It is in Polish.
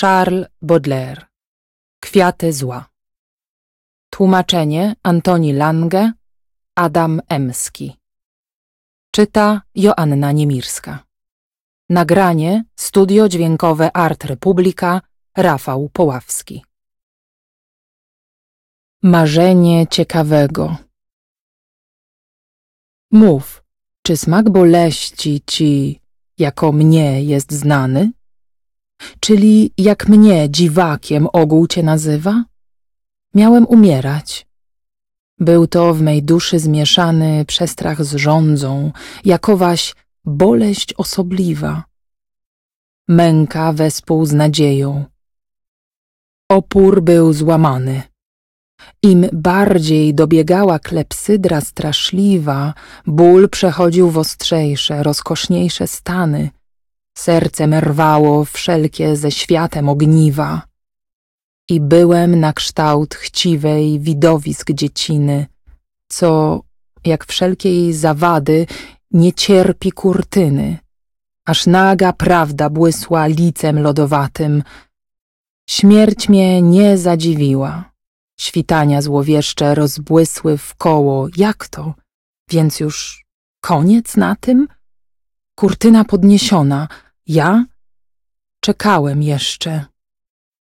Charles Baudelaire. Kwiaty zła. Tłumaczenie Antoni Lange, Adam Emski. Czyta Joanna Niemirska. Nagranie Studio Dźwiękowe Art Republika, Rafał Poławski. Marzenie ciekawego. Mów, czy smak boleści ci, jako mnie, jest znany? Czyli jak mnie dziwakiem ogół cię nazywa? Miałem umierać. Był to w mej duszy zmieszany przestrach z żądzą, jakowaś boleść osobliwa. Męka wespół z nadzieją. Opór był złamany. Im bardziej dobiegała klepsydra straszliwa, ból przechodził w ostrzejsze, rozkoszniejsze stany. Serce merwało wszelkie ze światem ogniwa. I byłem na kształt chciwej widowisk dzieciny, co, jak wszelkiej zawady, nie cierpi kurtyny, aż naga prawda błysła licem lodowatym. Śmierć mnie nie zadziwiła. Świtania złowieszcze rozbłysły w koło. Jak to? Więc już koniec na tym? Kurtyna podniesiona. Ja czekałem jeszcze.